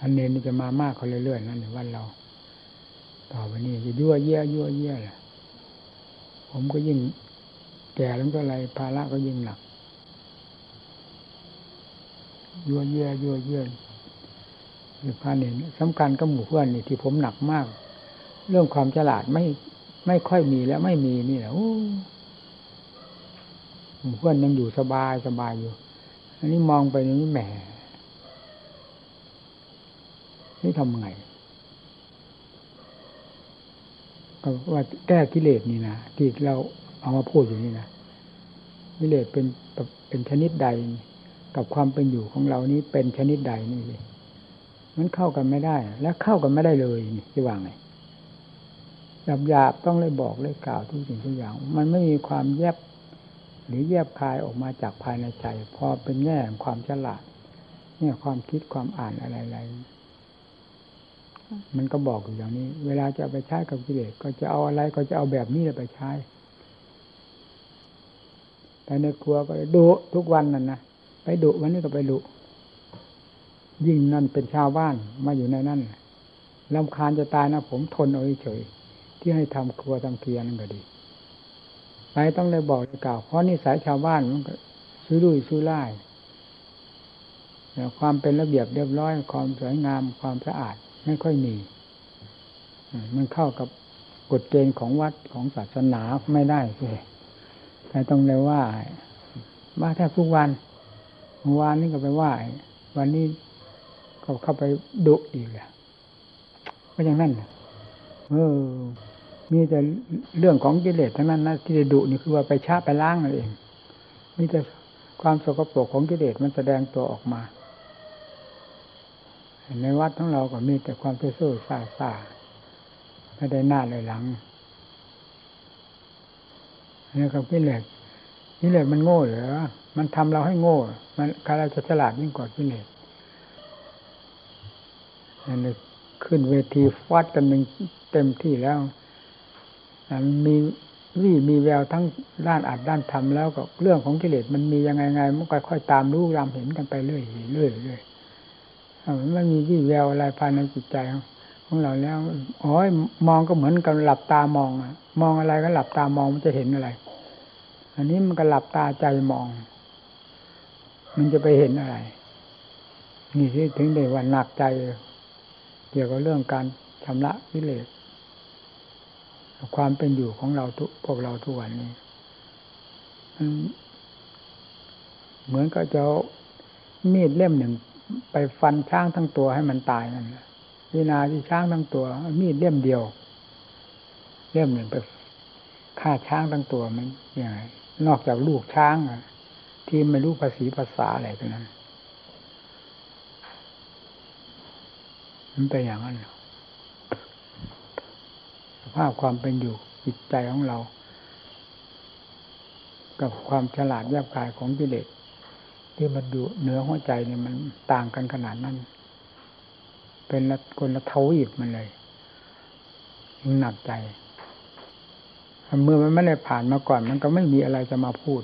อันเนรมันจะมามากเขาเรื่อยๆนั่นในวันเราต่อไปนี้จะยั่วเยี่ยแหละผมก็ยิ่งแก่แล้วก็อะไรภาระก็ยิ่งหนักยั่วเยี่ยหรือพาเนรสำคัญก็หมู่เพื่อนนี่ที่ผมหนักมากเรื่องความฉลาดไม่ค่อยมีแล้วไม่มีนี่แหละหมู่เพื่อนยังอยู่สบายอยู่อันนี้มองไปนี่แหมนี่ทำไงก็ว่าแก้กิเลสนี่นะที่เราเอามาพูดอยู่นี่นะกิเลสเป็นชนิดใดกับความเป็นอยู่ของเรานี้เป็นชนิดใดนี่มันเข้ากันไม่ได้และเข้ากันไม่ได้เลยนี่จะว่าไงหยาบๆต้องเลยบอกเลยกล่าวทุกสิ่งทุกอย่างมันไม่มีความแยบหรือแยบคายออกมาจากภายในใจพอเป็นแง่ของความฉลาดเนี่ยความคิดความอ่านอะไรมันก็บอกอยู่อย่างนี้เวลาจะไปใช้กับกิเลสก็จะเอาอะไรก็จะเอาแบบนี้แหละไปใช้แต่ในครัวก็ดุทุกวันนั่นนะไปดุวันนี้ก็ไปดุยิ่งนั่นเป็นชาวบ้านมาอยู่ในนั่นรำคาญจะตายนะผมทนเอาเฉยที่ให้ทำครัวทำเกียร์นั่นก็ดีไปต้องเลยบอกเลยกล่าวเพราะนิสัยชาวบ้านมันก็ซื้อดุยซื้อไล่ความเป็นระเบียบเรียบร้อยความสวยงามความสะอาดไม่ค่อยมีมันเข้ากับกฎเกณฑ์ของวัดของศาสนาไม่ได้เลยแต่ต้องเลยว่ามาแทบทุกวันวันนี้ก็ไปไหว้วันนี้ก็เข้าไปดุอีกอะก็อย่างนั้นมีแต่เรื่องของกิเลสทั้งนั้นนะที่จะดุนี่คือว่าไปชะไปล้างนั่นเองมีแต่ความสกปรกของกิเลสมันแสดงตัวออกมาในวัดของเราก็มีแต่ความเสื่อมโทรมซ่าไม่ได้หน้าเลยหลังนี่ครับกิเลสมันโง่เหรอมันทำเราให้โง่มันการเราจะฉลาดยิ่งกว่ากิเลสนั่นเลยขึ้นเวทีฟัดกันหนึ่งเต็มที่แล้วมีวี่มีแววทั้งด้านอัดด้านทำแล้วก็เรื่องของกิเลสมันมียังไงมันค่อยๆตามรู้ตามเห็นกันไปเรื่อยมันมีที่แววอะไรภายในจิตใจของเราแล้วอ๋อมองก็เหมือนกับหลับตามองมองอะไรก็หลับตามองมันจะเห็นอะไรอันนี้มันก็หลับตาใจมองมันจะไปเห็นอะไรนี่ถึงได้ว่าหนักใจเกี่ยวกับเรื่องการชำระกิเลสความเป็นอยู่ของเราพวกเราทุกวันนี้เหมือนกับจะมีดเล่มหนึ่งไปฟันช้างทั้งตัวให้มันตายนั่นแหละวินาทีช้างทั้งตัวมีดเล่มเดียวเล่มหนึ่งไปฆ่าช้างทั้งตัวมันยังไงนอกจากลูกช้างที่ไม่รู้ภาษีภาษาอะไรกันนั้นมันเป็นอย่างนั้นสภาพความเป็นอยู่จิตใจของเรากับความฉลาดแยบคายของกิเลสที่มันอยู่เหนือหัวใจเนี่ยมันต่างกันขนาดนั้นเป็นคนละทวีปมันเลยหนักใจเมื่อมันไม่ได้ผ่านมาก่อนมันก็ไม่มีอะไรจะมาพูด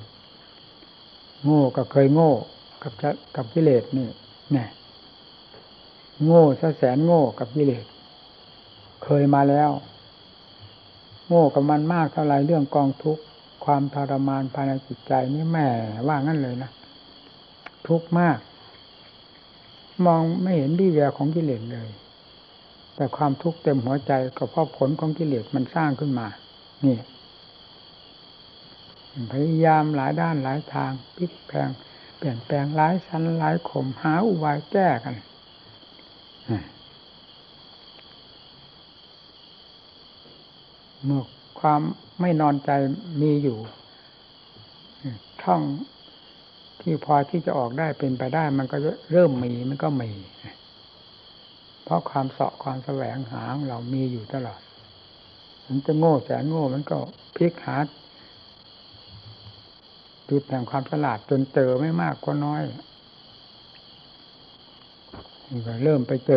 โง่ก็เคยโง่กับกิเลสนี่แน่โง่ซะแสนโง่กับกิเลสเคยมาแล้วโง่กับมันมากเท่าไรเรื่องกองทุกข์ความทรมานภายในจิตใจนี่แม่ว่างั้นเลยนะทุกข์มากมองไม่เห็นดีแววของกิเลสเลยแต่ความทุกข์เต็มหัวใจก็เพราะผลของกิเลสมันสร้างขึ้นมานี่พยายามหลายด้านหลายทางพลิกแพลงเปลี่ยนแปลงหลายชั้นหลายขมหาอุบายแก้กันเมื่อความไม่นอนใจมีอยู่ช่องที่พอที่จะออกได้เป็นไปได้มันก็เริ่มมีมันก็มีเพราะความเสาะความแสวงหาของเรามีอยู่ตลอดมันจะโง่แสนโง่มันก็พลิกหาจุดแห่งความฉลาดจนเจอไม่มากก็น้อยมันก็เริ่มไปเจ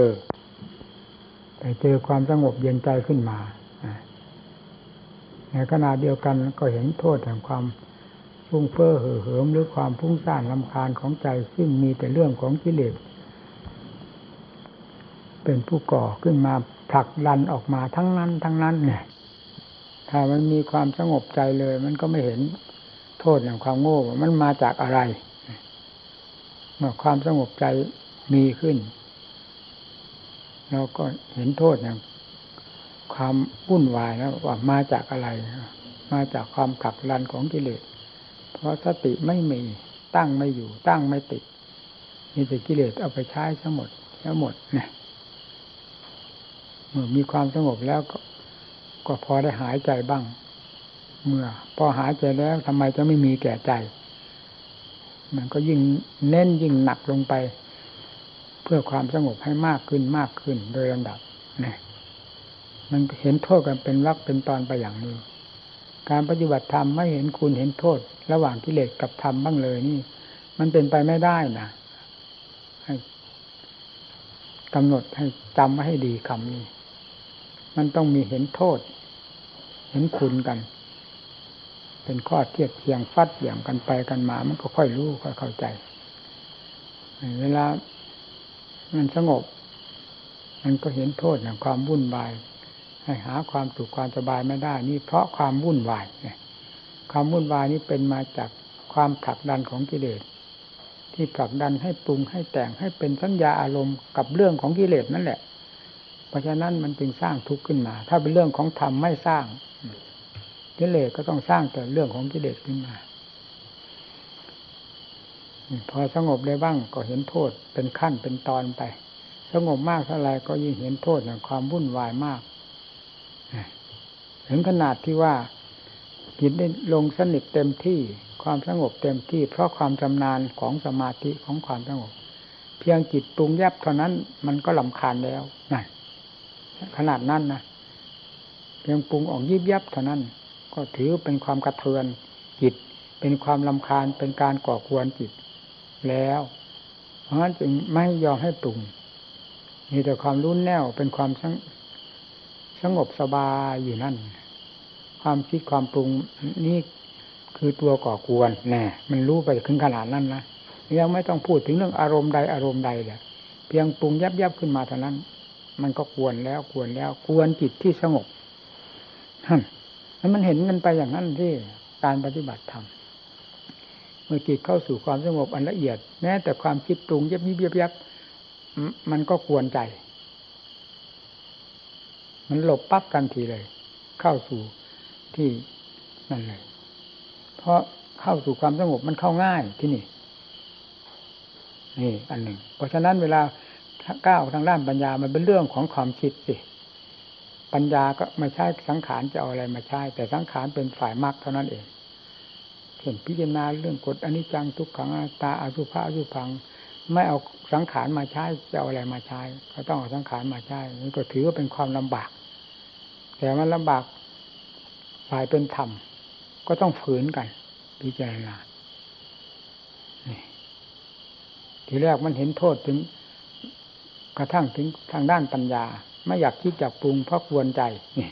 อความสงบเย็นใจขึ้นมาในขณะเดียวกันก็เห็นโทษแห่งความฟุ้งเฟ้อเห่อเหิมหรือความฟุ้งซ่านรำคาญของใจซึ่งมีแต่เรื่องของกิเลส เป็นผู้ก่อขึ้นมาผลักดันออกมาทั้งนั้นเนี่ยถ้ามันมีความสงบใจเลยมันก็ไม่เห็นโทษแห่งความโง่มันมาจากอะไรเมื่อความสงบใจมีขึ้นเราก็เห็นโทษแห่งความวุ่นวายแล้วว่ามาจากอะไรมาจากความผลักดันของกิเลสเพราะสติไม่มีตั้งไม่อยู่ตั้งไม่ติดมีแต่กิเลสเอาไปใช้ทั้งหมดเนี่ยเมื่อมีความสงบแล้วก็พอได้หายใจบ้างเมื่อพอหายใจแล้วทำไมจะไม่มีแก่ใจมันก็ยิ่งเน้นยิ่งหนักลงไปเพื่อความสงบให้มากขึ้นโดยลำดับนะมันเห็นโทษกันเป็นวรรคเป็นตอนไปอย่างนี้การปฏิบัติธรรมไม่เห็นคุณเห็นโทษระหว่างกิเลสกับธรรมบ้างเลยนี่มันเป็นไปไม่ได้นะให้กำหนดให้จำไว้ให้ดีคำนี้มันต้องมีเห็นโทษเห็นคุณกันเป็นข้อเทียบเทียงฟัดเหวี่ยงกันไปกันมามันก็ค่อยรู้ค่อยเข้าใจเวลามันสงบมันก็เห็นโทษของความวุ่นวายให้หาความสุขความสบายไม่ได้นี่เพราะความวุ่นวายเนี่ยความวุ่นวายนี้เป็นมาจากความผลักดันของกิเลสที่ผลักดันให้ปรุงให้แต่งให้เป็นสัญญาอารมณ์กับเรื่องของกิเลสนั่นแหละเพราะฉะนั้นมันจึงสร้างทุกข์ขึ้นมาถ้าเป็นเรื่องของธรรมไม่สร้างกิเลสก็ต้องสร้างแต่เรื่องของกิเลสขึ้นมาพอสงบได้บ้างก็เห็นโทษเป็นขั้นเป็นตอนไปสงบมากเท่าไรก็ยิ่งเห็นโทษของความวุ่นวายมากถึงขนาดที่ว่าจิตได้ลงสนิทเต็มที่ความสงบเต็มที่เพราะความชำนาญของสมาธิของความสงบเพียงจิตปรุงแยบเท่านั้นมันก็รำคาญแล้วนั่นขนาดนั้นนะเพียงปรุงออกยิบยับเท่านั้นก็ถือเป็นความกระเทือนจิตเป็นความรำคาญเป็นการก่อกวนจิตแล้วเพราะฉะนั้นจึงไม่ยอมให้ปรุงมีแต่ความรุ่นแน่วเป็นความสงบสบายอยู่นั่นความคิดความปรุงนี่คือตัวก่อกวนแน่มันรู้ไปถึงขนาดนั้นนะยังไม่ต้องพูดถึงเรื่องอารมณ์ใดเลยเพียงปรุงยับขึ้นมาเท่านั้นมันก็กวนแล้วกวนจิตที่สงบนั่นมันเห็นกันไปอย่างนั้นที่การปฏิบัติธรรมเมื่อจิตเข้าสู่ความสงบอันละเอียดแม้แต่ความคิดปรุงยับมันก็กวนใจมันหลบปั๊บกันทีเลยเข้าสู่ที่นั่นเลยเพราะเข้าสู่ความสงบมันเข้าง่ายที่นี่นี่อันหนึ่งเพราะฉะนั้นเวลาก้าวทางด้านปัญญามันเป็นเรื่องของความคิดสิปัญญาก็ไม่ใช่สังขารจะเอาอะไรมาใช้แต่สังขารเป็นฝ่ายมรรคเท่านั้นเองเห็นพิจารณาเรื่องกฎอนิจจังทุกขังอนัตตาอสุภะอสุพังไม่เอาสังขารมาใช้จะเอาอะไรมาใช้ก็ต้องเอาสังขารมาใช้นี่ก็ถือว่าเป็นความลำบากแต่มันลำบากฝ่ายเป็นธรรมก็ต้องฝืนกันพิจารณานี่ทีแรกมันเห็นโทษถึงกระทั่งถึงทางด้านปัญญาไม่อยากคิดอยากปรุงเพราะกวนใจนี่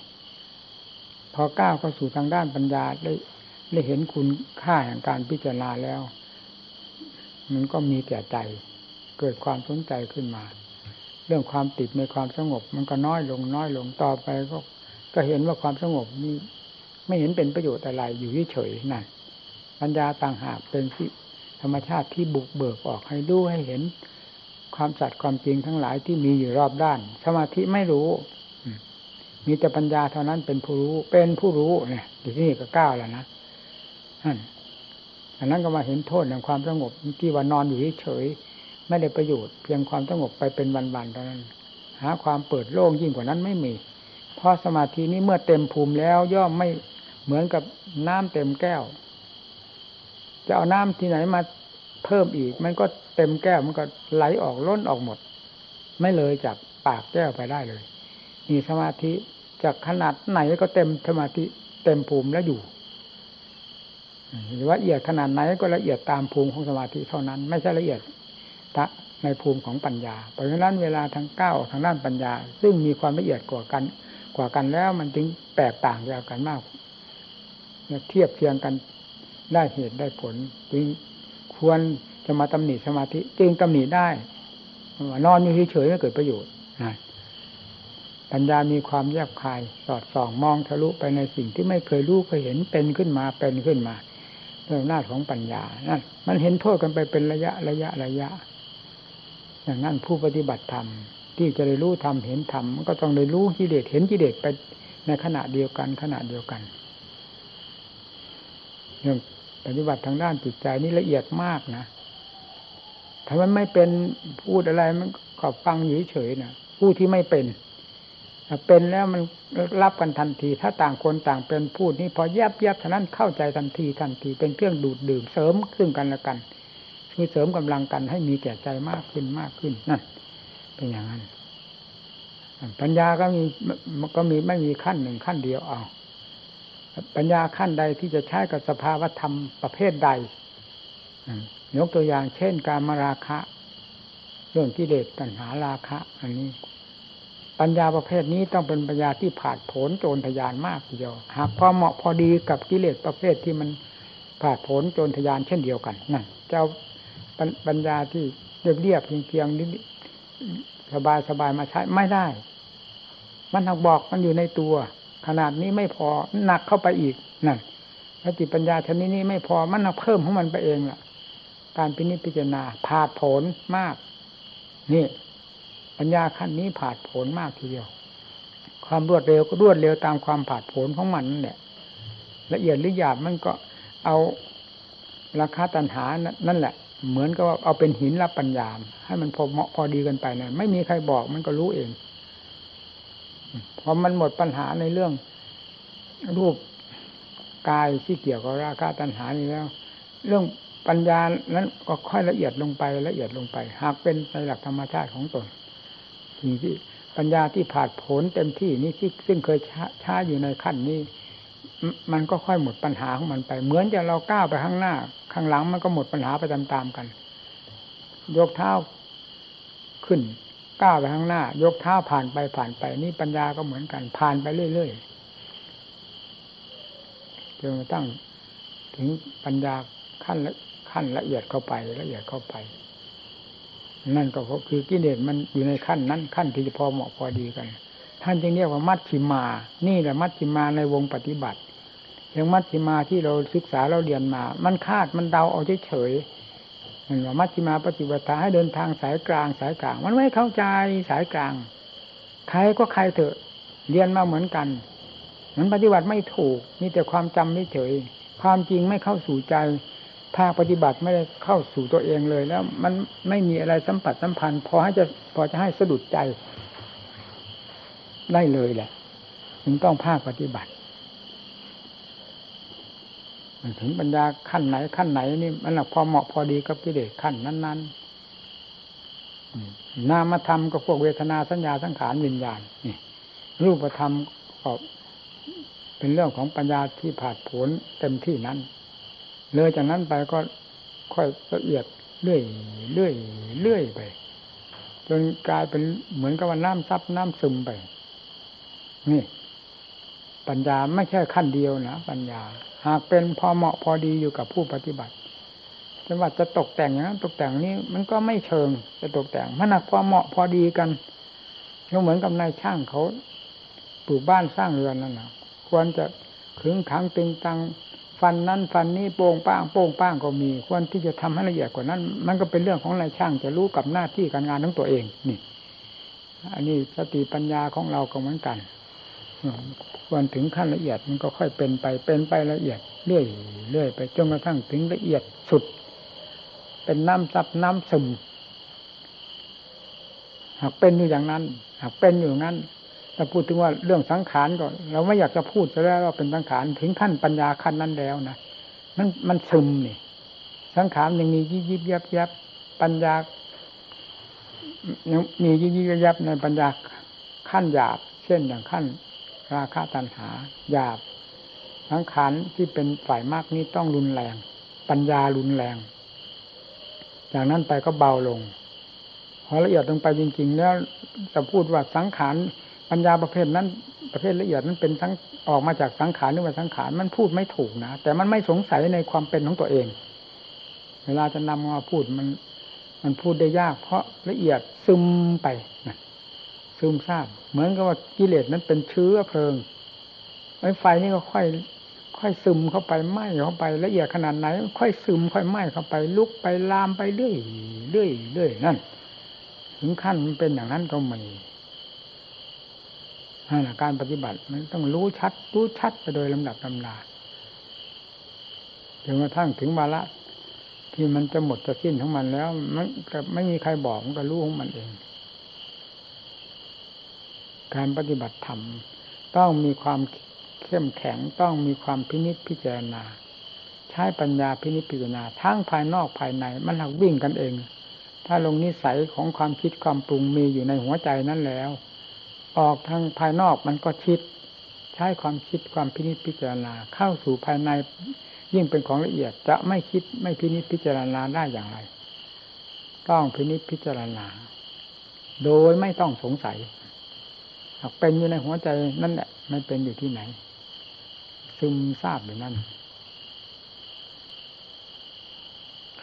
พอก้าวเข้าสู่ทางด้านปัญญาได้เห็นคุณค่าแห่งการพิจารณาแล้วมันก็มีแก่ใจเกิดความสนใจขึ้นมาเรื่องความติดในความสงบมันก็น้อยลงต่อไปก็เห็นว่าความสงบนี้ไม่เห็นเป็นประโยชน์อะไรอยู่เฉยๆนั่นปัญญาต่างหากเป็นธรรมชาติที่บุกเบิกออกให้ดูให้เห็นความสัจความจริงทั้งหลายที่มีอยู่รอบด้านสมาธิไม่รู้มีแต่ปัญญาเท่านั้นเป็นผู้รู้เนี่ยที่นี่ก็ก้าวแล้วนะนั่นอันนั้นก็มาเห็นโทษของความสงบที่ว่านอนอยู่เฉยๆไม่ได้ประโยชน์เพียงความสงบไปเป็นวันๆเท่านั้นหาความเปิดโล่งยิ่งกว่านั้นไม่มีเพราะสมาธินี้เมื่อเต็มภูมิแล้วย่อมไม่เหมือนกับน้ำเต็มแก้วจะเอาน้ำที่ไหนมาเพิ่มอีกมันก็เต็มแก้วมันก็ไหลออกล้นออกหมดไม่เลยจากปากแก้วไปได้เลยมีสมาธิจากขนาดไหนก็เต็มสมาธิเต็มภูมิแล้วอยู่หรือว่าละเอียดขนาดไหนก็ละเอียดตามภูมิของสมาธิเท่านั้นไม่ใช่ละเอียดในภูมิของปัญญาเพราะฉะนั้นเวลาทางก้าวทางด้านปัญญาซึ่งมีความละเอียดกว่ากันแล้วมันถึงแตกต่างกันมากเทียบเทียงกันได้เหตุได้ผลจึงควรจะมาตำหนิสมาธิจึงตำหนิได้นอนอยู่เฉยๆไม่เกิดประโยชน์ ปัญญามีความแยบคายสอดส่องมองทะลุไปในสิ่งที่ไม่เคยรู้เคยเห็นเป็นขึ้นมาด้วยอำนาจของปัญญานั่นมันเห็นโทษกันไปเป็นระยะอย่างนั้นผู้ปฏิบัติธรรมที่จะได้รู้ธรรมเห็นธรรมมันก็ต้องได้รู้กิเลสเห็นกิเลสไปในขณะเดียวกันอย่างปฏิบัติทางด้านจิตใจนี่ละเอียดมากนะถ้ามันไม่เป็นพูดอะไรมันก็ฟังอยู่เฉยๆนะผู้ที่ไม่เป็นเป็นแล้วมันรับกันทันทีถ้าต่างคนต่างเป็นพูดนี่พอแยบเท่านั้นเข้าใจทันทีเป็นเครื่องดูดดื่มเสริมซึ่งกันและกันคือเสริมกำลังกันให้มีแก่ใจมากขึ้นนั่นเป็นอย่างนั้นปัญญาก็มีไม่มีขั้นหนึ่งขั้นเดียวเอาปัญญาขั้นใดที่จะใช้กับสภาวธรรมประเภทใดยกตัวอย่างเช่นกามราคะเรื่องกิเลสตัณหาราคะอันนี้ปัญญาประเภทนี้ต้องเป็นปัญญาที่ผาดโผนโจรทยานมากเดียวหากพอเหมาะพอดีกับกิเลสประเภทที่มันผาดโผนโจรทยานเช่นเดียวกันนั่นเจ้าปัญญาที่เรียบเคียงๆนิดสบายมาใช้ไม่ได้มันหักบอกมันอยู่ในตัวขนาดนี้ไม่พอหนักเข้าไปอีกนั่นแล้วจิตปัญญาชนิดนี้ไม่พอมันเพิ่มของมันไปเองล่ะการพิจารณาผาดโผนมากนี่ปัญญาขั้นนี้ผาดโผนมากทีเดียวความรวดเร็วตามความผาดโผนของมันนั่นแหละละเอียดหรือหยาบมันก็เอาราคะตัณหานั่นแหละเหมือนกับว่าเอาเป็นหินรับปัญญาให้มันพอเหมาะพอดีกันไปนะไม่มีใครบอกมันก็รู้เองพอมันหมดปัญหาในเรื่องรูปกายที่เกี่ยวกับราคะตัณหานี่แล้วเรื่องปัญญานั้นก็ค่อยละเอียดลงไปหากเป็นในหลักธรรมชาติของตนสิ่งที่ปัญญาที่ผาดโผนเต็มที่นี้ซึ่งเคยช้าอยู่ในขั้นนี้มันก็ค่อยหมดปัญหาของมันไปเหมือนจะเราก้าวไปข้างหน้าข้างหลังมันก็หมดปัญหาไปตามๆกันยกเท้าขึ้นก้าวไปข้างหน้ายกเท้าผ่านไปนี่ปัญญาก็เหมือนกันผ่านไปเรื่อยๆจนกระทั่งถึงปัญญาขั้นละเอียดเข้าไปนั่นก็คือกิเลสมันอยู่ในขั้นนั้นขั้นที่จะพอเหมาะพอดีกันท่านจึงเรียกว่ามัชฌิมานี่แหละมัชฌิมาในวงปฏิบัติอย่างมัชฌิมาที่เราศึกษาเราเรียนมามันคาดมันเดาเอาเฉยๆนั่นว่ามัชฌิมาปฏิปทาให้เดินทางสายกลางมันไม่เข้าใจสายกลางใครก็ใครเถอะเรียนมาเหมือนกันมันปฏิบัติไม่ถูกมีแต่ความจำเฉยๆความจริงไม่เข้าสู่ใจถ้าปฏิบัติไม่ได้เข้าสู่ตัวเองเลยแล้วมันไม่มีอะไรสัมพันธ์พอจะให้สะดุดใจได้เลยแหละถึงต้องภาคปฏิบัติมันถึงปัญญาขั้นไหนนี่มันหลักพอเหมาะพอดีกับกิเลสขั้นนั้นๆนามธรรมก็พวกเวทนาสัญญาสังขารวิญญาณนี่รูปธรรมก็เป็นเรื่องของปัญญาที่ผาดโผนเต็มที่นั้นเลยจากนั้นไปก็ค่อยละเอียดเรื่อยไปจนกลายเป็นเหมือนกับว่าน้ำซับน้ำซึมไปนี่ปัญญาไม่ใช่ขั้นเดียวนะปัญญาหากเป็นพอเหมาะพอดีอยู่กับผู้ปฏิบัติจังหวะจะตกแต่งอย่างนั้นตกแต่งนี้มันก็ไม่เชิงจะตกแต่งมันน่ะพอเหมาะพอดีกันก็เหมือนกับนายช่างเขาปลูกบ้านสร้างเรือนนั่นน่ะควรจะขึงขังตึงตังฟันนั้นฟันนี้โป่งป้างก็มีควรที่จะทำให้ละเอียดกว่านั้นมันก็เป็นเรื่องของนายช่างจะรู้กับหน้าที่การงานของตัวเองนี่อันนี้สติปัญญาของเราก็เหมือนกันควรถึงขั้นละเอียดมันก็ค่อยเป็นไปละเอียดเรื่อยไปจนกระทั่งถึงละเอียดสุดเป็นน้ำซับน้ำซึมหากเป็นอยู่อย่างนั้นถ้าพูดถึงว่าเรื่องสังขารก็เราไม่อยากจะพูดจะได้ว่าเป็นสังขารถึงขั้นปัญญาขั้นนั้นแล้วนะมันซึมนี่สังขารยังมียิบยับปัญญายังมียิบยับในปัญญาขั้นหยาบเช่นอย่างขั้นราคะตัณหาหยาบสังขารที่เป็นฝ่ายมากนี้ต้องรุนแรงปัญญารุนแรงจากนั้นไปก็เบาลงพอละเอียดลงไปจริงๆแล้วจะพูดว่าสังขารปัญญาประเภทละเอียดนั้นเป็นทั้งออกมาจากสังขารหรือว่าสังขารมันพูดไม่ถูกนะแต่มันไม่สงสัยในความเป็นของตัวเองเวลาจะนำมาพูดมันพูดได้ยากเพราะละเอียดซึมไปนะ ซึมซาบเหมือนกับว่ากิเลสนั้นเป็นเชื้อเพลิงไฟนี่ก็ค่อยซึมเข้าไปไหม้เข้าไปละเอียดขนาดไหนค่อยซึมค่อยไหม้เข้าไปลุกไปลามไปเรื่อยเรื่อยเรื่อยนั่นถึงขั้นมันเป็นอย่างนั้นก็มีการปฏิบัติมันต้องรู้ชัดไปโดยลำดับลำดาจนกระทั่งถึงวาระที่มันจะหมดจะสิ้นของมันแล้วมันก็ไม่มีใครบอกมันก็รู้ของมันเองการปฏิบัติธรรมต้องมีความเข้มแข็งต้องมีความพินิจพิจารณาใช้ปัญญาพินิจพิจารณาทั้งภายนอกภายในมันหักวิ่งกันเองถ้าลงนิสัยของความคิดความปรุงมีอยู่ในหัวใจนั้นแล้วออกทางภายนอกมันก็คิดใช้ความคิดความพินิจพิจารณาเข้าสู่ภายในยิ่งเป็นของละเอียดจะไม่คิดไม่พินิจพิจารณาได้อย่างไรต้องพินิจพิจารณาโดยไม่ต้องสงสัยหากเป็นอยู่ในหัวใจนั่นแหละมันเป็นอยู่ที่ไหนซึมซาบอยู่นั่น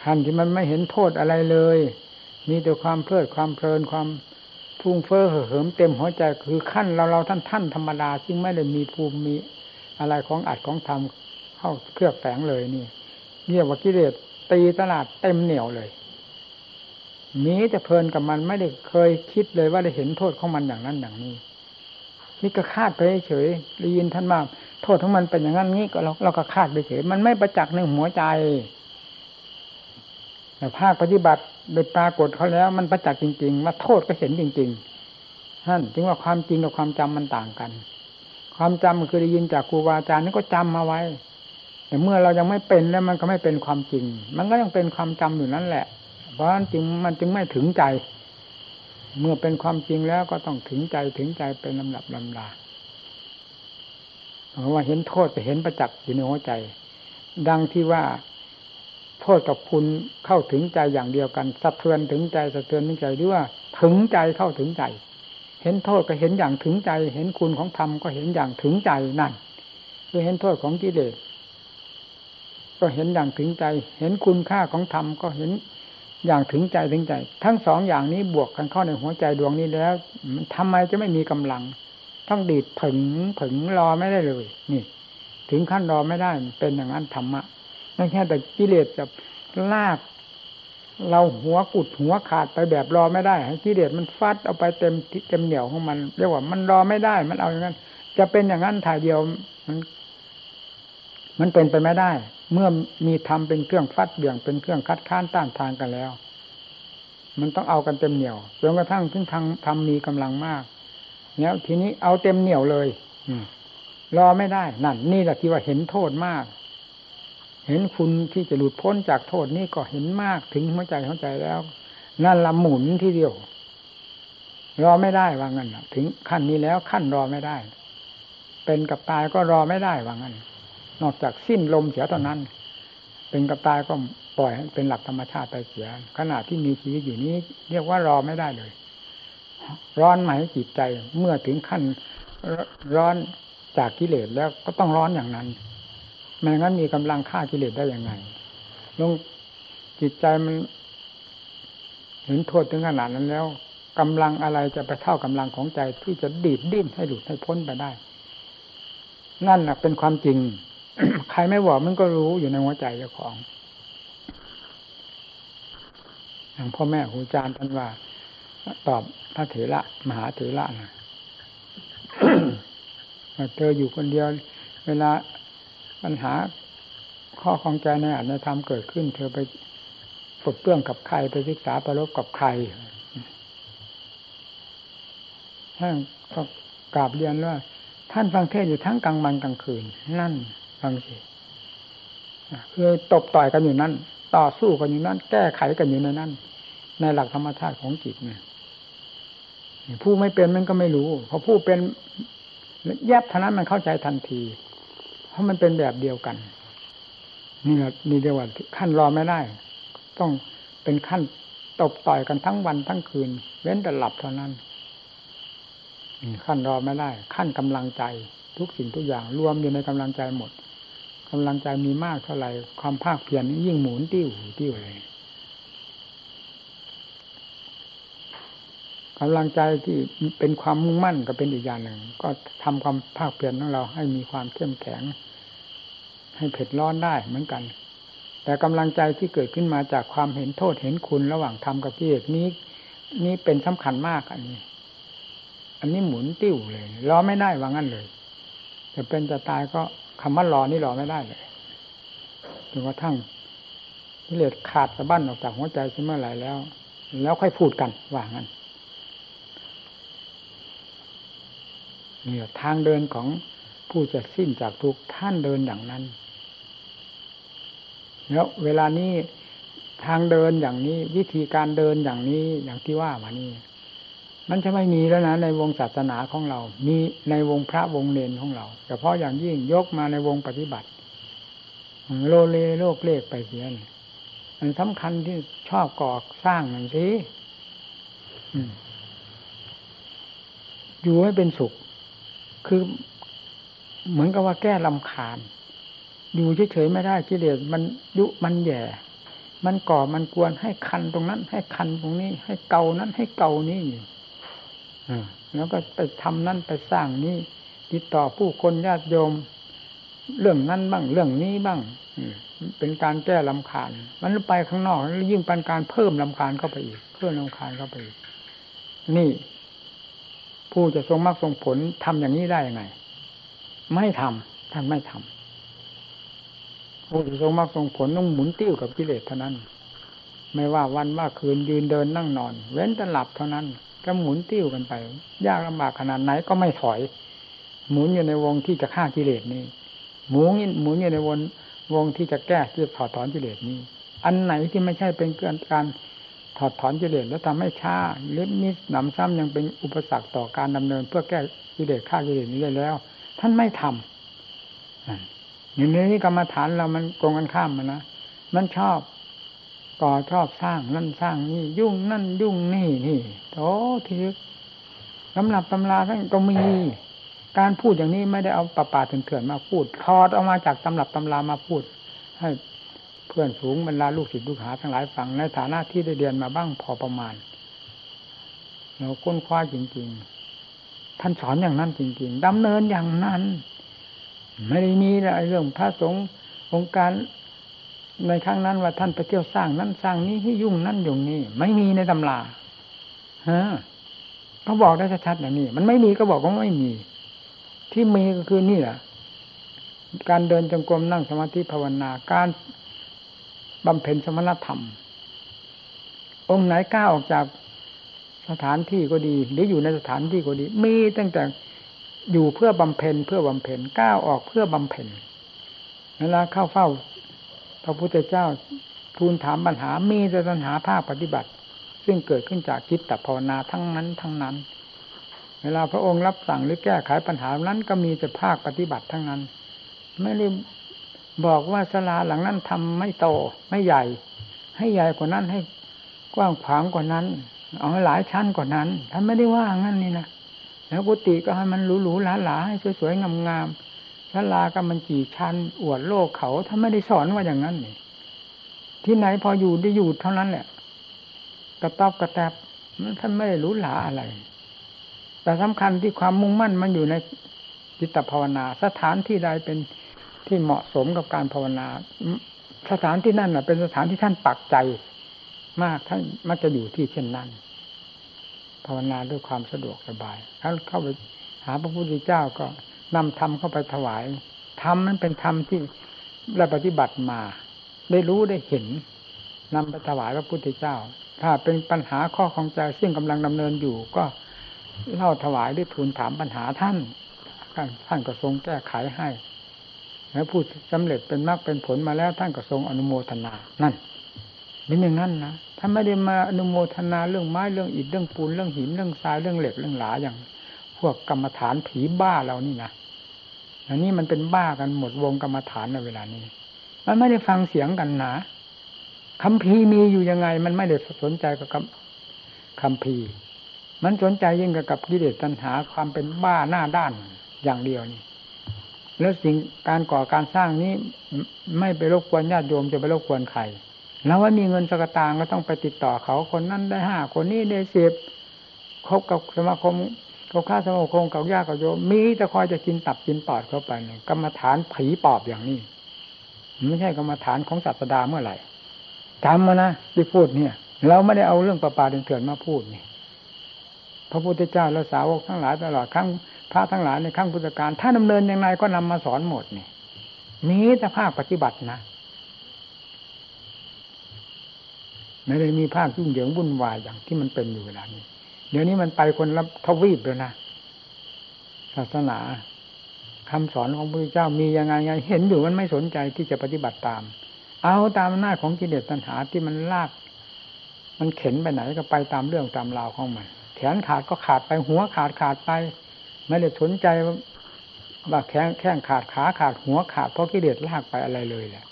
ขั้นที่มันไม่เห็นโทษอะไรเลยมีแต่ความเพลิดความเพลินความพุ่งเฟ้อเห่อเหิมเต็มหัวใจคือขั้นเราท่านธรรมดาซึ่งไม่ได้มีภูมิมีอะไรของอัดของทำเข้าเครือบแฝงเลยนี่เรียกว่ากิเลสตีตลาดเต็มเหนี่ยวเลยมีแต่เพลินกับมันไม่ได้เคยคิดเลยว่าได้เห็นโทษของมันอย่างนั้นอย่างนี้นี่ก็คาดไปเฉยได้ยินท่านว่าโทษของมันเป็นอย่างนั้นงี้ก็เราก็คาดไปเฉยมันไม่ประจักษ์ในหัวใจแต่ภาคปฏิบัติโดยปรากฏเขาแล้วมันประจักษ์จริงๆมาโทษก็เห็นจริงๆท่านจึงว่าความจริงกับความจำมันต่างกันความจำมันคือได้ยินจากครูบาอาจารย์นี่ก็จำมาไว้แต่เมื่อเรายังไม่เป็นแล้วมันก็ไม่เป็นความจริงมันก็ยังเป็นความจำอยู่นั่นแหละเพราะฉะนั้นมันจึงไม่ถึงใจเมื่อเป็นความจริงแล้วก็ต้องถึงใจเป็นลำดับลำดาเพราะว่าเห็นโทษจะเห็นประจักษ์อยู่ในหัวใจดังที่ว่าโทษกับคุณเข้าถึงใจอย่างเดียวกันสะเทือนถึงใจสะเทือนถึงใจหรือว่าถึงใจเข้าถึงใจเห็นโทษก็เห็นอย่างถึงใจเห็นคุณของธรรมก็เห็นอย่างถึงใจนั่นคือเห็นโทษของกิเลสก็เห็นอย่างถึงใจเห็นคุณค่าของธรรมก็เห็นอย่างถึงใจทั้งสองอย่างนี้บวกกันเข้าในหัวใจดวงนี้แล้วทำไมจะไม่มีกำลังต้องดีดผึ่งรอไม่ได้เลยนี่ถึงขั้นรอไม่ได้เป็นอย่างนั้นธรรมะไม่ใช่แต่กิเลสจะลากเราหัวกุดหัวขาดไปแบบรอไม่ได้ให้กิเลสมันฟัดเอาไปเต็มเหนี่ยวของมันเรียกว่ามันรอไม่ได้มันเอาอย่างนั้นจะเป็นอย่างนั้นถ่ายเดียวมันเป็นไปไม่ได้เมื่อมีธรรมเป็นเครื่องฟัดเบี่ยงเป็นเครื่องคัดค้านต้านทานกันแล้วมันต้องเอากันเต็มเหนี่ยวจนกระทั่งถึงทางธรรมมีกำลังมากแล้วทีนี้เอาเต็มเหนี่ยวเลยรอไม่ได้นั่นนี่แหละที่ว่าเห็นโทษมากเห็นคุณที่จะหลุดพ้นจากโทษนี่ก็เห็นมากถึงหัวใจแล้วนั่นละหมุนทีเดียวรอไม่ได้ว่างั้นถึงขั้นนี้แล้วขั้นรอไม่ได้เป็นกับตายก็รอไม่ได้ว่างั้นนอกจากสิ้นลมเสียเท่านั้นเป็นกับตายก็ปล่อยให้เป็นหลักธรรมชาติไปเสียขณะที่มีชีวิตอยู่นี้เรียกว่ารอไม่ได้เลยร้อนไหมจิตใจเมื่อถึงขั้นร้อนจากกิเลสแล้วก็ต้องร้อนอย่างนั้นไม่งั้นมีกำลังฆ่ากิเลสได้ยังไงลงจิตใจมันเห็นโทษถึงขนาดนั้นแล้วกำลังอะไรจะไปเท่ากำลังของใจที่จะดิ้นให้หลุดให้พ้นไปได้นั่นน่ะเป็นความจริง ใครไม่บอกมันก็รู้อยู่ในหัวใจเจ้าของอย่างพ่อแม่ครูอาจารย์ท่านว่าตอบพระเถระมหาเถระนะ เธออยู่คนเดียวเวลาปัญหาข้อของใจในอัตในธรรมเกิดขึ้นเธอไปปลดเปลื้องกับใครไปศึกษาประลบกับใครท่านก็กราบเรียนว่าท่านฟังเทศอยู่ทั้งกลางวันกลางคืนนั่นฟังสิคือตบต่อยกันอยู่นั่นต่อสู้กันอยู่นั่นแก้ไขกันอยู่ในนั่นในหลักธรรมชาติของจิตเนี่ยผู้ไม่เป็นมันก็ไม่รู้พอผู้เป็นแยบเท่านั้นมันเข้าใจทันทีเพราะมันเป็นแบบเดียวกันนี่แหละนี่เรียกว่าขั้นรอไม่ได้ต้องเป็นขั้นตบต่อยกันทั้งวันทั้งคืนเว้นแต่หลับเท่านั้นขั้นรอไม่ได้ขั้นกำลังใจทุกสิ่งทุกอย่างรวมอยู่ในกำลังใจหมดกำลังใจมีมากเท่าไหร่ความภาคเพียรยิ่งหมุนติ้วติ้วเลยก กำลังใจที่เป็นความมุ่งมั่นก็เป็นอีกอย่างหนึ่งก็ทำความภาคเพียรของเราให้มีความเข้มแข็งให้เผ็ดร้อนได้เหมือนกันแต่กำลังใจที่เกิดขึ้นมาจากความเห็นโทษเห็นคุณระหว่างธรรมกับกิเลสนี้เป็นสำคัญมากอันนี้หมุนติ้วเลยรอไม่ได้ว่างั้นเลยจะเป็นจะตายก็คำว่ารอนี่รอไม่ได้เลยจนกระทั่งกิเลสขาดสะบั้นออกจากหัวใจเมื่อไหร่แล้วค่อยพูดกันว่างั้นนี่ทางเดินของผู้จะสิ้นจากทุกข์ท่านเดินอย่างนั้นแล้วเวลานี้ทางเดินอย่างนี้วิธีการเดินอย่างนี้อย่างที่ว่ามานี่มันจะไม่มีแล้วนะในวงศาสนาของเรามีในวงพระวงเนรของเราแต่เพราะอย่างยิ่งยกมาในวงปฏิบัติโลเลโลกเลขไปเสียนี่มันสำคัญที่ชอบก่อสร้างนั่นสิอยู่ให้เป็นสุขคือเหมือนกับว่าแก้รำคาญอยู่เฉยๆไม่ได้กิเลสมันยุมันแย่มันก่อมันกวนให้คันตรงนั้นให้คันตรงนี้ให้เกานั้นให้เกานี้แล้วก็ไปทำนั่นไปสร้างนี้ติดต่อผู้คนญาติโยมเรื่องนั้นบ้างเรื่องนี้บ้างเป็นการแก้รำคาญมันไปข้างนอกยิ่งเป็นการเพิ่มรำคาญเข้าไปอีกเพิ่มรำคาญเข้าไปอีกนี่ผู้จะทรงมรรคทรงผลทำอย่างนี้ได้ยังไงไม่ทำท่านไม่ทำผู้จะทรงมรรคทรงผลต้องหมุนติ้วกับกิเลสเท่านั้นไม่ว่าวันว่าคืนยืนเดินนั่งนอนเว้นแต่หลับเท่านั้นก็หมุนติ้วกันไปยากลำบากขนาดไหนก็ไม่ถอยหมุนอยู่ในวงที่จะฆ่ากิเลสนี้หมุนอยู่ในวงที่จะแก้ที่ถอดถอนกิเลสนี้อันไหนที่ไม่ใช่เป็นการถอดถอนกิเลสแล้วทำให้ช้าเล็บมิดหนำซ้ำยังเป็นอุปสรรคต่อการดำเนินเพื่อแก้กิเลสฆ่ากิเลสนี้ได้แล้วท่านไม่ทำอย่างนี้กรรมฐานเรามันตรงกันข้ามมันนะมันชอบก่อชอบสร้างนั่นสร้างนี่ยุ่งนั่นยุ่งนี่นี่โอ้ที่สำหรับตำราท่านก็มีการพูดอย่างนี้ไม่ได้เอาป่าๆเถื่อนๆมาพูดถอดออกมาจากตำรับตำรามาพูดให้เพื่อนฝูงบรรดาลูกศิษย์ลูกหาทั้งหลายฟังในฐานะที่ได้เรียนมาบ้างพอประมาณเราค้นคว้าจริงๆท่านสอนอย่างนั้นจริงๆดำเนินอย่างนั้นไม่ได้มีอะไรเรื่องพระสงฆ์องค์การในครั้งนั้นว่าท่านไปเที่ยวสร้างนั้นสร้างนี้ให้ยุ่งนั่นยุ่งนี่ไม่มีในตำราเขาบอกได้ชัดๆอย่างนี้มันไม่มีก็บอกว่าไม่มีที่มีก็คือนี่แหละการเดินจงกรมนั่งสมาธิภาวนาการบำเพ็ญสมณธรรมองค์ไหนกล้าออกจากสถานที่ก็ดีหรืออยู่ในสถานที่ก็ดีมีตั้งแต่อยู่เพื่อบำเพ็ญก้าวออกเพื่อบำเพ็ญเวลาเข้าเฝ้าพระพุทธเจ้าทูลถามปัญหามีแต่ปัญหาภาคปฏิบัติซึ่งเกิดขึ้นจากจิตตภาวนาทั้งนั้นเวลาพระองค์รับสั่งหรือแก้ไขปัญหานั้นก็มีแต่ภาคปฏิบัติทั้งนั้นไม่ได้บอกว่าศาลาหลังนั้นทำไม่โตไม่ใหญ่ให้ใหญ่กว่านั้นให้กว้างขวางกว่านั้นเอาหลายชั้นกว่านั้นท่านไม่ได้ว่างั้นนี่นะแล้วกุฏิก็ให้มันหรูๆหลาๆให้สวยๆงามๆศาลาก็มันกี่ชั้นอวดโลกเขาถ้าไม่ได้สอนว่าอย่างนั้นนี่ที่ไหนพออยู่ได้อยู่เท่านั้นแหละกระต๊อบกระแตบท่านไม่ได้หรูหราอะไรแต่สำคัญที่ความมุ่งมั่นมันอยู่ในจิตภาวนาสถานที่ใดเป็นที่เหมาะสมกับการภาวนาสถานที่นั่นน่ะเป็นสถานที่ท่านปักใจมากท่านมักจะอยู่ที่เช่นนั้นภาวนาด้วยความสะดวกสบายท่านเข้าไปหาพระพุทธเจ้าก็นำธรรมเข้าไปถวายธรรมนั้นเป็นธรรมที่เราปฏิบัติมาได้รู้ได้เห็นนำไปถวายพระพุทธเจ้าถ้าเป็นปัญหาข้อข้องใจซึ่งกำลังดำเนินอยู่ก็เล่าถวายด้วยทูลถามปัญหาท่านก็ทรงแก้ไขให้และผู้สำเร็จเป็นมรรคเป็นผลมาแล้วท่านก็ทรงอนุโมทนานั่นเป็นอย่างนั้นนะท่านไม่ได้มาอนุโมทนาเรื่องไม้เรื่องอิฐเรื่องปูนเรื่องหินเรื่องทรายเรื่องเหล็กเรื่องหลาอย่างพวกกรรมฐานผีบ้าเรานี่นะอันนี้มันเป็นบ้ากันหมดวงกรรมฐานในเวลานี้มันไม่ได้ฟังเสียงกันนะคัมภีร์มีอยู่ยังไงมันไม่ได้สนใจกับคัมภีร์มันสนใจยิ่งกับกิเลสตัณหาความเป็นบ้าหน้าด้านอย่างเดียวนี่แล้วสิ่งการก่อการสร้างนี้ไม่ไปรบกวนญาติโยมจะไปรบกวนใครแล้วว่ามีเงินสักตังก็ต้องไปติดต่อเขาคนนั้นได้5คนนี้ได้10 คบกับสมาคมกับข้าสมาคมกับญาติกับโยมมีแต่คอยจะกินตับกินปอดเข้าไปกรรมฐานผีปอบอย่างนี้ไม่ใช่กรรมฐานของศาสดาเมื่อไหร่จำมานะที่พูดเนี่ยเราไม่ได้เอาเรื่องประปาเถื่อนมาพูดนี่พระพุทธเจ้าและสาวกทั้งหลายตลอดทั้งพระทั้งหลายในขั้งพุทธการถ้าดำเนินอย่างไรก็นำมาสอนหมดนี่มีแต่ภาคปฏิบัตินะไม่ได้มีภาคยุ่งเหยิงวุ่นวายอย่างที่มันเป็นอยู่เวลานี้เดี๋ยวนี้มันไปคนละทวีปแล้วนะศาสนาคำสอนของพระพุทธเจ้ามียังไงไงเห็นอยู่มันไม่สนใจที่จะปฏิบัติตามเอาตามหน้าของกิเลสตัณหาที่มันลากมันเข็นไปไหนก็ไปตามเรื่องตามราวของมันแขนขาดก็ขาดไปหัวขาดไปไม่ได้สนใจว่าแข้งขาดขาขาดหัวขาดเพราะกิเลสลากไปอะไรเลยแหละ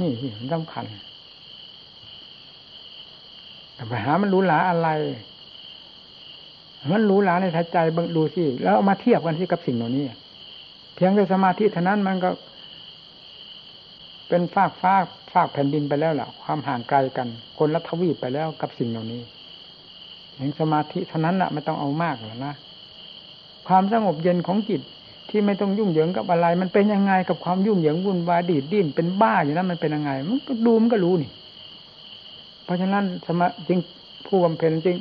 นี่มันสำคัญแต่ปัญหามันหรูหราอะไรมันหรูหราในใจเบิ่งดูสิแล้วเอามาเทียบกันสิกับสิ่งเหล่านี้เพียงแต่สมาธิเท่านั้นมันก็เป็นฟากแผ่นดินไปแล้วล่ะความห่างไกลกันคนละทวีปไปแล้วกับสิ่งเหล่านี้เพียงสมาธิเท่านั้นล่ะไม่ต้องเอามากหรอกนะความสงบเย็นของจิตที่ไม่ต้องยุ่งเหยิงกับอะไรมันเป็นยังไงกับความยุ่งเหยิงวุ่นวายดีดดิ้นเป็นบ้าอยู่แล้วมันเป็นยังไงมันก็ดูมันก็รู้นี่เพราะฉะนั้นสมาจึงผู้บำเพ็ญจึง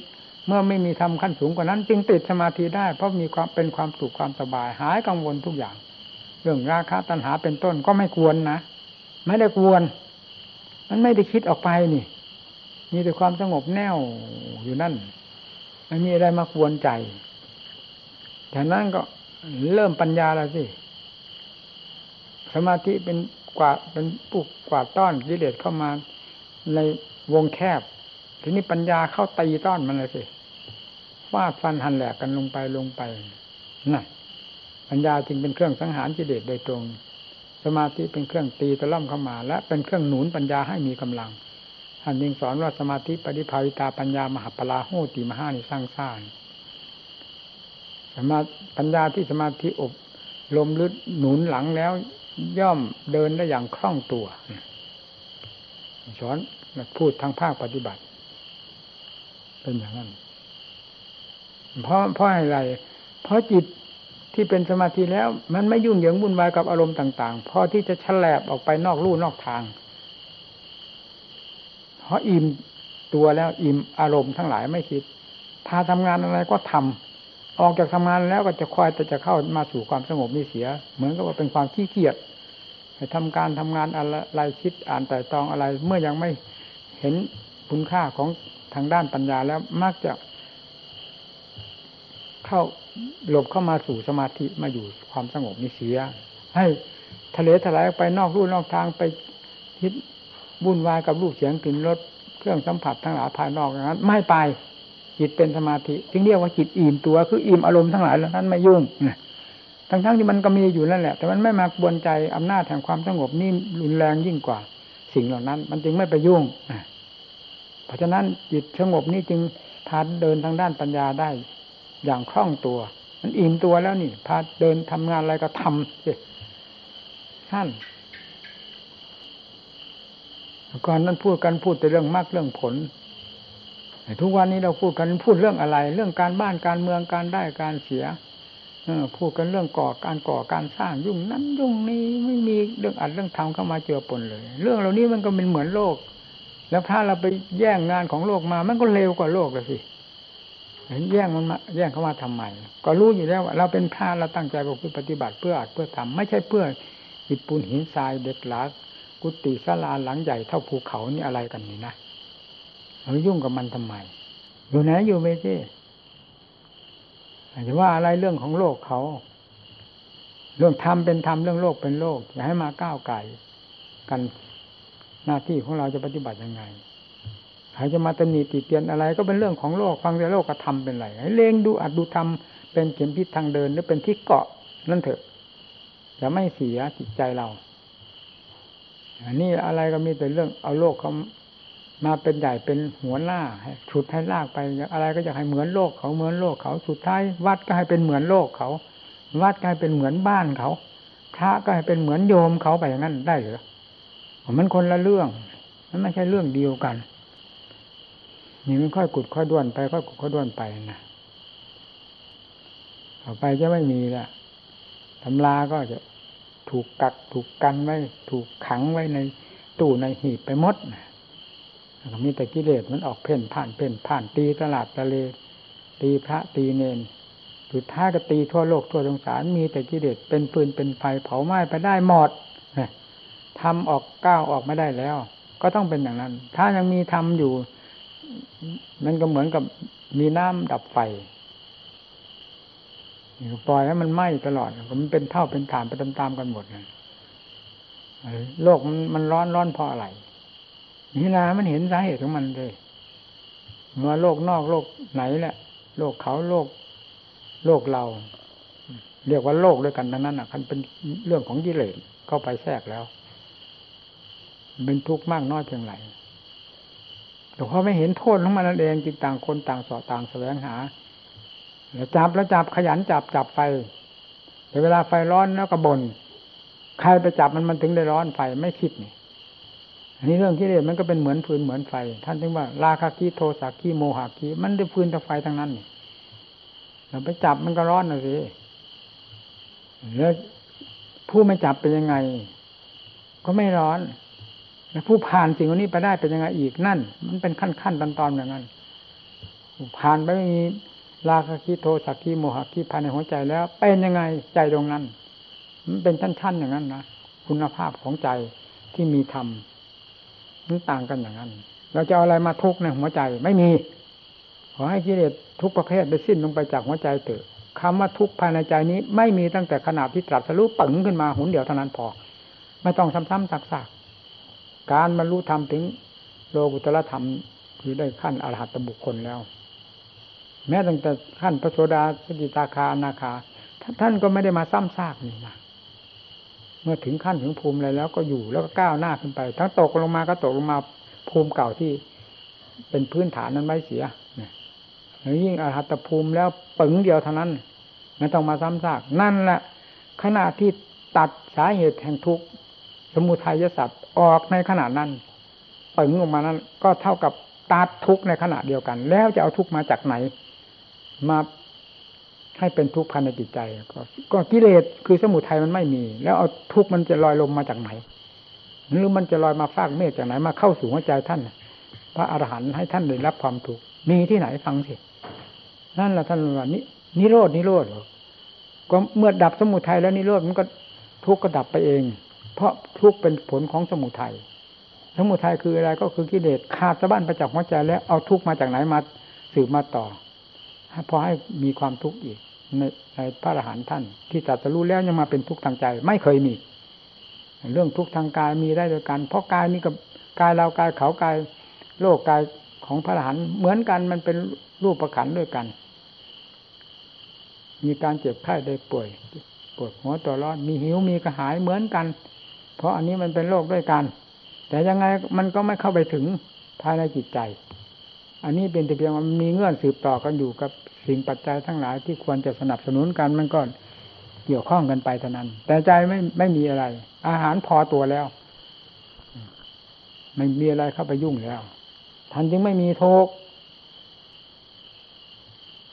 เมื่อไม่มีธรรมขั้นสูงกว่านั้นจึงติดสมาธิได้เพราะมีความเป็นความสุขความสบายหายกังวลทุกอย่างเรื่องราคะตัณหาเป็นต้นก็ไม่ควรนะไม่ได้ควรมันไม่ได้คิดออกไปนี่มีแต่ความสงบแน่วอยู่นั่นไม่มีอะไรมากวนใจแต่นั้นก็เริ่มปัญญาแล้วสิสมาธิเป็นผู้กวาดต้อนกิเลสเข้ามาในวงแคบทีนี้ปัญญาเข้าตีต้อนมันเลยสิฟาดฟันหันแหลกกันลงไปนั่นปัญญาจึงเป็นเครื่องสังหารกิเลสโดยตรงสมาธิเป็นเครื่องตีตะล่อมเข้ามาและเป็นเครื่องหนุนปัญญาให้มีกำลังท่านจึงสอนว่าสมาธิปฏิภาวิตาปัญญามหาปราโหติมหานิสร้างสร้างสมาปัญญาที่สมาธิอบลมลึกหนุนหลังแล้วย่อมเดินได้อย่างคล่องตัวสอนพูดทางภาคปฏิบัติเป็นอย่างนั้นเพราะอะไรเพราะจิตที่เป็นสมาธิแล้วมันไม่ยุ่งเหยิงวุ่นวายกับอารมณ์ต่างๆพอที่จะฉลาบออกไปนอกลู่นอกทางเพราะอิ่มตัวแล้วอิ่มอารมณ์ทั้งหลายไม่คิดพาทำงานอะไรก็ทำออกจากทำงานแล้วก็จะคอยจะเข้ามาสู่ความสงบนี่เสียเหมือนกับว่าเป็นความขี้เกียจทำการทำงานอะไรคิดอ่านไตร่ตรองอะไรเมื่อยังไม่เห็นคุณค่าของทางด้านปัญญาแล้วมักจะเข้าหลบเข้ามาสู่สมาธิมาอยู่ความสงบนิเสียให้ทะเลทลายไปนอกลู่นอกทางไปคิดวุ่นวายกับรูปเสียงกลิ่นรสเครื่องสัมผัสทั้งหลายภายนอกนั้นไม่ไปจิตเป็นสมาธิจึงเรียกว่าจิตอิ่มตัวคืออิ่มอารมณ์ทั้งหลายเหล่านั้นไม่ยุ่งทั้งที่มันก็มีอยู่นั่นแหละแต่มันไม่มากวนใจอำนาจแห่งความสงบนี่รุนแรงยิ่งกว่าสิ่งเหล่านั้นมันจึงไม่ไปยุ่งเพราะฉะนั้นจิตสงบนี่จึงพาเดินทางด้านปัญญาได้อย่างคล่องตัวมันอิ่มตัวแล้วนี่พาเดินทำงานอะไรก็ทำสิท่านก่อนนั้นพูดแต่เรื่องมากเรื่องผลทุกวันนี้เราพูดกันพูดเรื่องอะไรเรื่องการบ้านการเมืองการได้การเสียพูดกันเรื่องการสร้างยุ่งนั้นยุ่งนี้ไม่มีเรื่องอัดเรื่องทำเข้ามาเจือปนเลยเรื่องเหล่านี้มันก็เป็นเหมือนโลกแล้วถ้าเราไปแย่งงานของโลกมามันก็เร็วกว่าโลกเลยสิแย่งมันมาแย่งเข้ามาทำไมก็รู้อยู่แล้วเราเป็นพระเราตั้งใจปฏิบัติเพื่ออัดเพื่อทำไม่ใช่เพื่ออิฐปูนหินทรายเด็กหลักกุฏิศาลาหลังใหญ่เท่าภูเขานี่อะไรกันนี่นะเรายุ่งกับมันทำไมอยู่ไหนอยู่ไม่ใช่อาจจะว่าอะไรเรื่องของโลกเขาเรื่องธรรมเป็นธรรมเรื่องโลกเป็นโลกอย่าให้มาก้าวไก่กันหน้าที่ของเราจะปฏิบัติยังไงใครจะมาตำหนิติเตียนอะไรก็เป็นเรื่องของโลกฟังแต่โลกกระทำเป็นไรให้เล็งดูอัดดูทำเป็นเข็มพิษทางเดินหรือเป็นที่เกาะนั่นเถอะจะไม่เสียจิตใจเราอันนี้อะไรก็มีแต่เรื่องเอาโลกเขามาเป็นใหญ่เป็นหัวหน้าฉุดให้ลากไปอะไรก็อยากให้เหมือนโลกเขาเหมือนโลกเขาสุดท้ายวัดก็ให้เป็นเหมือนโลกเขาวัดก็ให้เป็นเหมือนบ้านเขาพระก็ให้เป็นเหมือนโยมเขาไปอย่างนั้นได้หรือมันคนละเรื่องมันไม่ใช่เรื่องเดียวกัน นี่มันค่อยกุดค่อยด้วนไปค่อยกุดค่อยด้วนไปนะต่อไปจะไม่มีละตำราก็จะถูกกักถูกกันไว้ถูกขังไว้ในตู้ในหีบไปหมดนะมีแต่กิเลสมันออกเพ่นผ่านเพ่นผ่านตีตลาดตะเลตีพระตีเนนสุดท้ายก็ตีทั่วโลกทั่วสงสารมีแต่กิเลสเป็นปืนเป็นไฟเผาไหม้ไปได้หมดทำออกก้าวออกไม่ได้แล้วก็ต้องเป็นอย่างนั้นถ้ายังมีทำอยู่มันก็เหมือนกับมีน้ำดับไฟปล่อยให้มันไหม้ตลอดมันเป็นเท่าเป็นฐานไปตามๆกันหมดนะโลกมันร้อนเพราะอะไรนี่นะมันเห็นสาเหตุของมันเลยเมื่อโลกนอกโลกไหนแหละโลกเขาโลกเราเรียกว่าโลกด้วยกันทั้งนั้นน่ะคันเป็นเรื่องของกิเลสเข้าไปแทรกแล้วเป็นทุกข์มากน้อยเพียงไรแต่พอไม่เห็นโทษของมันนั่นเองจึงต่างคนต่างสอดต่างแสวงหาแล้วจับขยันจับไฟแต่เวลาไฟร้อนแล้วก็บ่นใครไปจับมันถึงได้ร้อนไฟไม่คิดนี่อันนี้เรื่องกิเลสมันก็เป็นเหมือนฟืนเหมือนไฟท่านถึงว่าราคะกิโทสะกิโมหะกิมันได้ฟืนแต่ไฟทั้งนั้นนี่เราไปจับมันก็ร้อนน่ะสิแล้วผู้ไม่จับเป็นยังไงก็ไม่ร้อนแล้วผู้ผ่านสิ่งนี้ไปได้เป็นยังไงอีกนั่นมันเป็นขั้นๆตอนๆอย่างนั้นผ่านไปไม่มีราคะกิโทสะกิโมหะกิภายในหัวใจแล้วเป็นยังไงใจตรงนั้นมันเป็นชั้นๆอย่างนั้นนะคุณภาพของใจที่มีธรรมมันต่างกันอย่างนั้นเราจะเอาอะไรมาทุกข์ในหัวใจไม่มีขอให้กิเลสทุกประเภทได้สิ้นลงไปจากหัวใจเถอะคำว่าทุกข์ภายในใจนี้ไม่มีตั้งแต่ขณะที่ตรัสรู้ปึ๋งขึ้นมาหนเดียวเท่านั้นพอไม่ต้องซ้ำๆซักๆการบรรลุธรรมถึงโลกุตตรธรรมคือได้ขั้นอรหัตบุคคลแล้วแม้ตั้งแต่ขั้นพระโสดาสกิทาคาอนาคาท่านก็ไม่ได้มาซ้ำซากนี่นะเมื่อถึงขั้นถึงภูมิอะไรแล้วก็อยู่แล้วก็ก้าวหน้าขึ้นไปทั้งตกลงมาก็ตกลงมาภูมิเก่าที่เป็นพื้นฐานนั้นไม่เสียแล้วยิ่งอรหัตภูมิแล้วปึ๋งเดียวเท่านั้นไม่ต้องมาซ้ำซากนั่นแหละขณะที่ตัดสาเหตุแห่งทุกข์สมุทัยสัตว์ออกในขณะนั้นปึ๋งออกมานั้นก็เท่ากับตัดทุกข์ในขณะเดียวกันแล้วจะเอาทุกข์มาจากไหนมาให้เป็นทุกข์ภายในจิตใจก็กิเลสคือสมุทัยมันไม่มีแล้วเอาทุกข์มันจะลอยลมมาจากไหนหรือมันจะลอยมาฟากเมฆจากไหนมาเข้าสู่หัวใจท่านพระอรหันต์ให้ท่านได้รับความทุกข์มีที่ไหนฟังสินั่นแหละท่านว่านี้นิโรธก็เมื่อดับสมุทัยแล้วนิโรธมันก็ทุกข์ก็ดับไปเองเพราะทุกข์เป็นผลของสมุทัยคืออะไรก็คือกิเลสขาดสะบั้นไปจากหัวใจแล้วเอาทุกข์มาจากไหนมาสืบมาต่อพอให้มีความทุกข์อีกในพระอรหันต์ท่านที่ตรัสรู้แล้วยังมาเป็นทุกข์ทางใจไม่เคยมีเรื่องทุกข์ทางกายมีได้โดยกันเพราะกายนี้กับกายเรากายเขากายโลกกายของพระอรหันต์เหมือนกันมันเป็นรูปขันธ์ด้วยกันมีการเจ็บไข้ได้ป่วยปวดหัวตัวร้อนมีหิวมีกระหายเหมือนกันเพราะอันนี้มันเป็นโลกด้วยกันแต่ยังไงมันก็ไม่เข้าไปถึงภายในจิตใจอันนี้เป็นแต่เพียงว่ามีเงื่อนสืบต่อกันอยู่กับสิ่งปัจจัยทั้งหลายที่ควรจะสนับสนุนกันมันก็เกี่ยวข้องกันไปเท่านั้นแต่ใจไม่มีอะไรอาหารพอตัวแล้วไม่มีอะไรเข้าไปยุ่งแล้วท่านจึงไม่มีทุกข์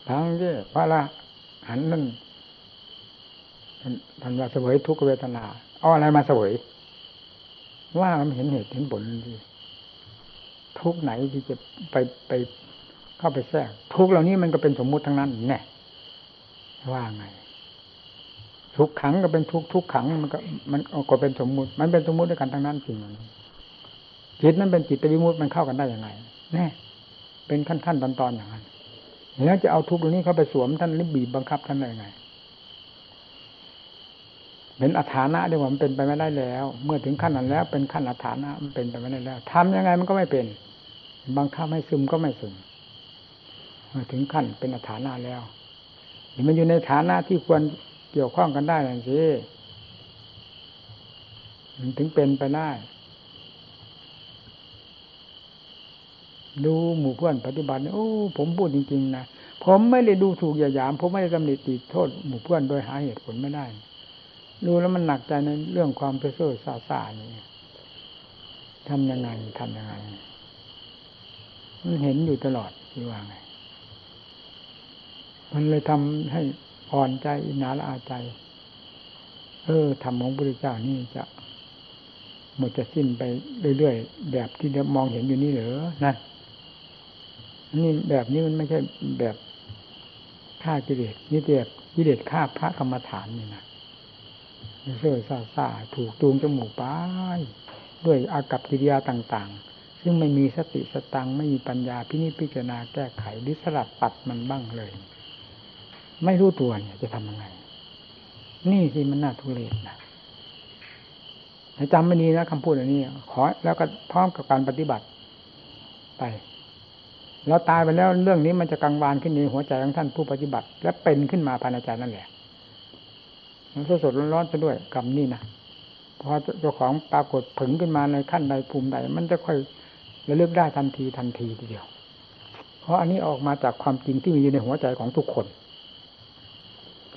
ทั้งที่พระอรหันต์นั้นท่านว่าเสวยทุกขเวทนาเอาอะไรมาเสวยว่ามันเห็นเหตุเห็นผลดีทุกไหนที่จะไปเข้าไปแทรกทุกเหล่านี้มันก็เป็นสมมุติทั้งนั้นแน่ว่าไงทุกขังก็เป็นทุกขังมันก็เป็นสมมุติมันเป็นสมมุติด้วยกันทั้งนั้นจริงจิตนั้นเป็นจิตวิมุตติมันเข้ากันได้ยังไงแน่เป็นขั้นๆตอนๆอย่างนั้นแล้วจะเอาทุกเหล่านี้เข้าไปสวมท่านหรือบีบบังคับท่านได้ยังไงเป็นอาถรรพ์นะเดี๋ยวมันเป็นไปไม่ได้แล้วเมื่อถึงขั้นนั้นแล้วเป็นขั้นอาถรรพ์นะมันเป็นไปไม่ได้แล้วทำยังไงมันก็ไม่เป็นบังคับให้ซึมก็ไม่ซึมเมื่อถึงขั้นเป็นอาถรรพ์นะแล้วนี่มันอยู่ในฐานะที่ควรเกี่ยวข้องกันได้นั่นสิมันถึงเป็นไปได้ดูหมู่เพื่อนปฏิบัติโอ้ผมพูดจริงๆนะผมไม่ได้ดูถูกหยามผมไม่ได้ตำหนิติโทษหมู่เพื่อนโดยหาเหตุผลไม่ได้ดูแล้วมันหนักใจในเรื่องความเพ้อเจ้อซ่าๆนี่ทำยังไง มันเห็นอยู่ตลอดที่ว่าไงมันเลยทำให้อ่อนใจอินาละอาใจธรรมของพระพุทธเจ้านี่จะหมดจะสิ้นไปเรื่อยๆแบบที่มองเห็นอยู่นี่เหรอนะนี่แบบนี้มันไม่ใช่แบบฆ่ากิเลสนี่แบบกิเลสฆ่าพระกรรมฐานนี่นะเสื่อซ่าๆถูกจูงจมูกไปด้วยอากัปกิริยาต่างๆซึ่งไม่มีสติสตังไม่มีปัญญาพินิจพิจารณาแก้ไขหรือสลัดปัดมันบ้างเลยไม่รู้ตัวเนี่ยจะทำยังไงนี่สิมันน่าทุเรศนะจำไม่ดีนะคำพูดอันนี้ขอแล้วก็พร้อมกับการปฏิบัติไปแล้วตายไปแล้วเรื่องนี้มันจะกังวานขึ้นในหัวใจของท่านผู้ปฏิบัติและเป็นขึ้นมาภายในใจนั่นแหละมันสดๆร้อนๆซะด้วยกรรมนี่นะพอเจ้าของปรากฏผึ่งขึ้นมาในขั้นใดภูมิใดมันจะค่อยระลึกได้ทันทีทีเดียวเพราะอันนี้ออกมาจากความจริงที่มีอยู่ในหัวใจของทุกคน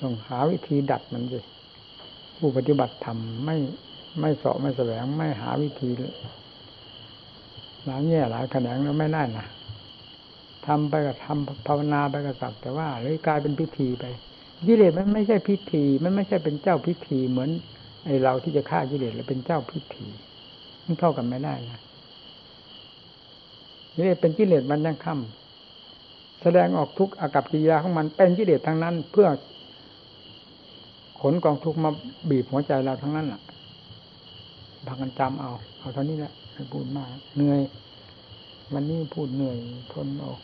ต้องหาวิธีดัดมันสิผู้ปฏิบัติธรรมไม่เสาะไม่แสวงไม่หาวิธีหลายแง่หลายแขนงแล้วไม่ได้นะทำไปก็ทำภาวนาไปก็สักแต่ว่าหรือกลายเป็นพิธีไปกิเลสมันไม่ใช่พิธีมันไม่ใช่เป็นเจ้าพิธีเหมือนไอเราที่จะฆ่ากิเลสแล้วเป็นเจ้าพิธีมันเท่ากันไม่ได้นะกิเลสเป็นกิเลสมันยังค่ำแสดงออกทุกอากัปกิริยาของมันเป็นกิเลสทั้งนั้นเพื่อขนกองทุกข์มาบีบหัวใจเราทั้งนั้นแหละพากันจำเอาเท่านี้แหละพูดมากเหนื่อยวันนี้พูดเหนื่อยทนออก